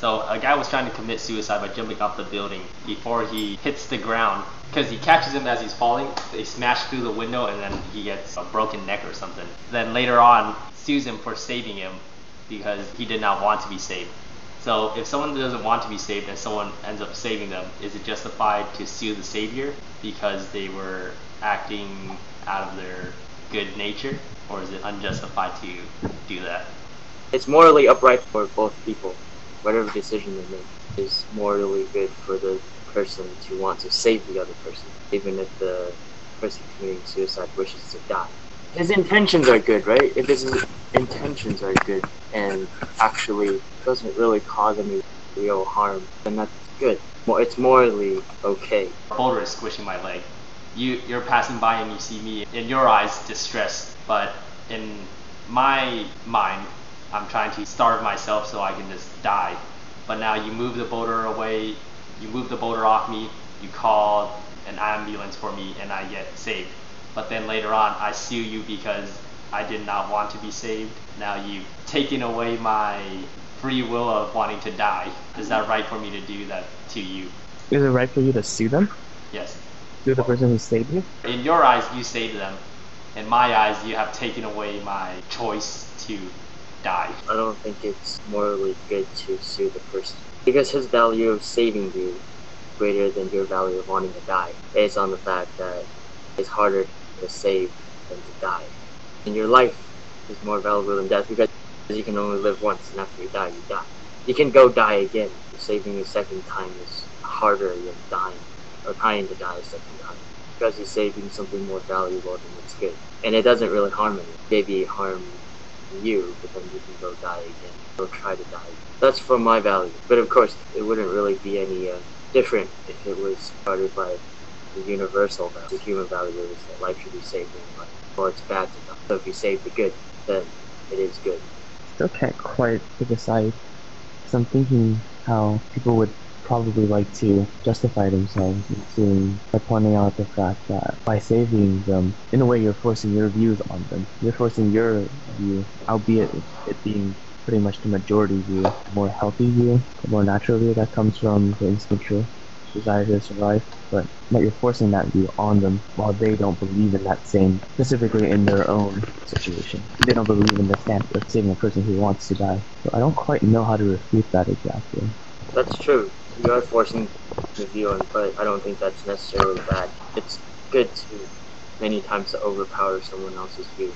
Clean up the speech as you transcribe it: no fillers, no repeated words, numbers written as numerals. So a guy was trying to commit suicide by jumping off the building before he hits the ground. Because he catches him as he's falling, they smash through the window, and then he gets a broken neck or something. Then later on, sues him for saving him because he did not want to be saved. So if someone doesn't want to be saved and someone ends up saving them, is it justified to sue the savior because they were acting out of their good nature? Or is it unjustified to do that? It's morally upright for both people. Whatever decision they make is morally good for the person to want to save the other person, even if the person committing suicide wishes to die. His intentions are good, right? If his intentions are good and actually doesn't really cause any real harm, then that's good. It's morally okay. A boulder is squishing my leg. You're passing by and you see me, in your eyes, distressed, but in my mind, I'm trying to starve myself so I can just die. But now you move the boulder away, you move the boulder off me, you call an ambulance for me, and I get saved. But then later on, I sue you because I did not want to be saved. Now you've taken away my free will of wanting to die. Is that right for me to do that to you? Is it right for you to sue them? Yes. Sue the person who saved you? In your eyes, you saved them. In my eyes, you have taken away my choice to die. I don't think it's morally good to sue the person, because his value of saving you is greater than your value of wanting to die, based on the fact that it's harder to save than to die. And your life is more valuable than death, because you can only live once, and after you die, you die. You can go die again. Saving a second time is harder than dying, or trying to die a second time, because you're saving something more valuable than it's good. And it doesn't really harm anyone. Maybe harm you, but then you can go die again, or try to die. That's for my value. But of course, it wouldn't really be any different if it was started by the universal value. The human value is that life should be saved in life, or it's bad to die. So if you save the good, then it is good. Still can't quite figure this out, because I'm thinking how people would probably like to justify themselves by pointing out the fact that by saving them, in a way you're forcing your views on them. You're forcing your view, albeit it being pretty much the majority view, the more healthy view, the more natural view that comes from the instinctual desire to survive, but that you're forcing that view on them while they don't believe in that same, specifically in their own situation. They don't believe in the stance of saving a person who wants to die. So I don't quite know how to refute that exactly. That's true. You are forcing the view on, but I don't think that's necessarily bad. It's good to many times to overpower someone else's view.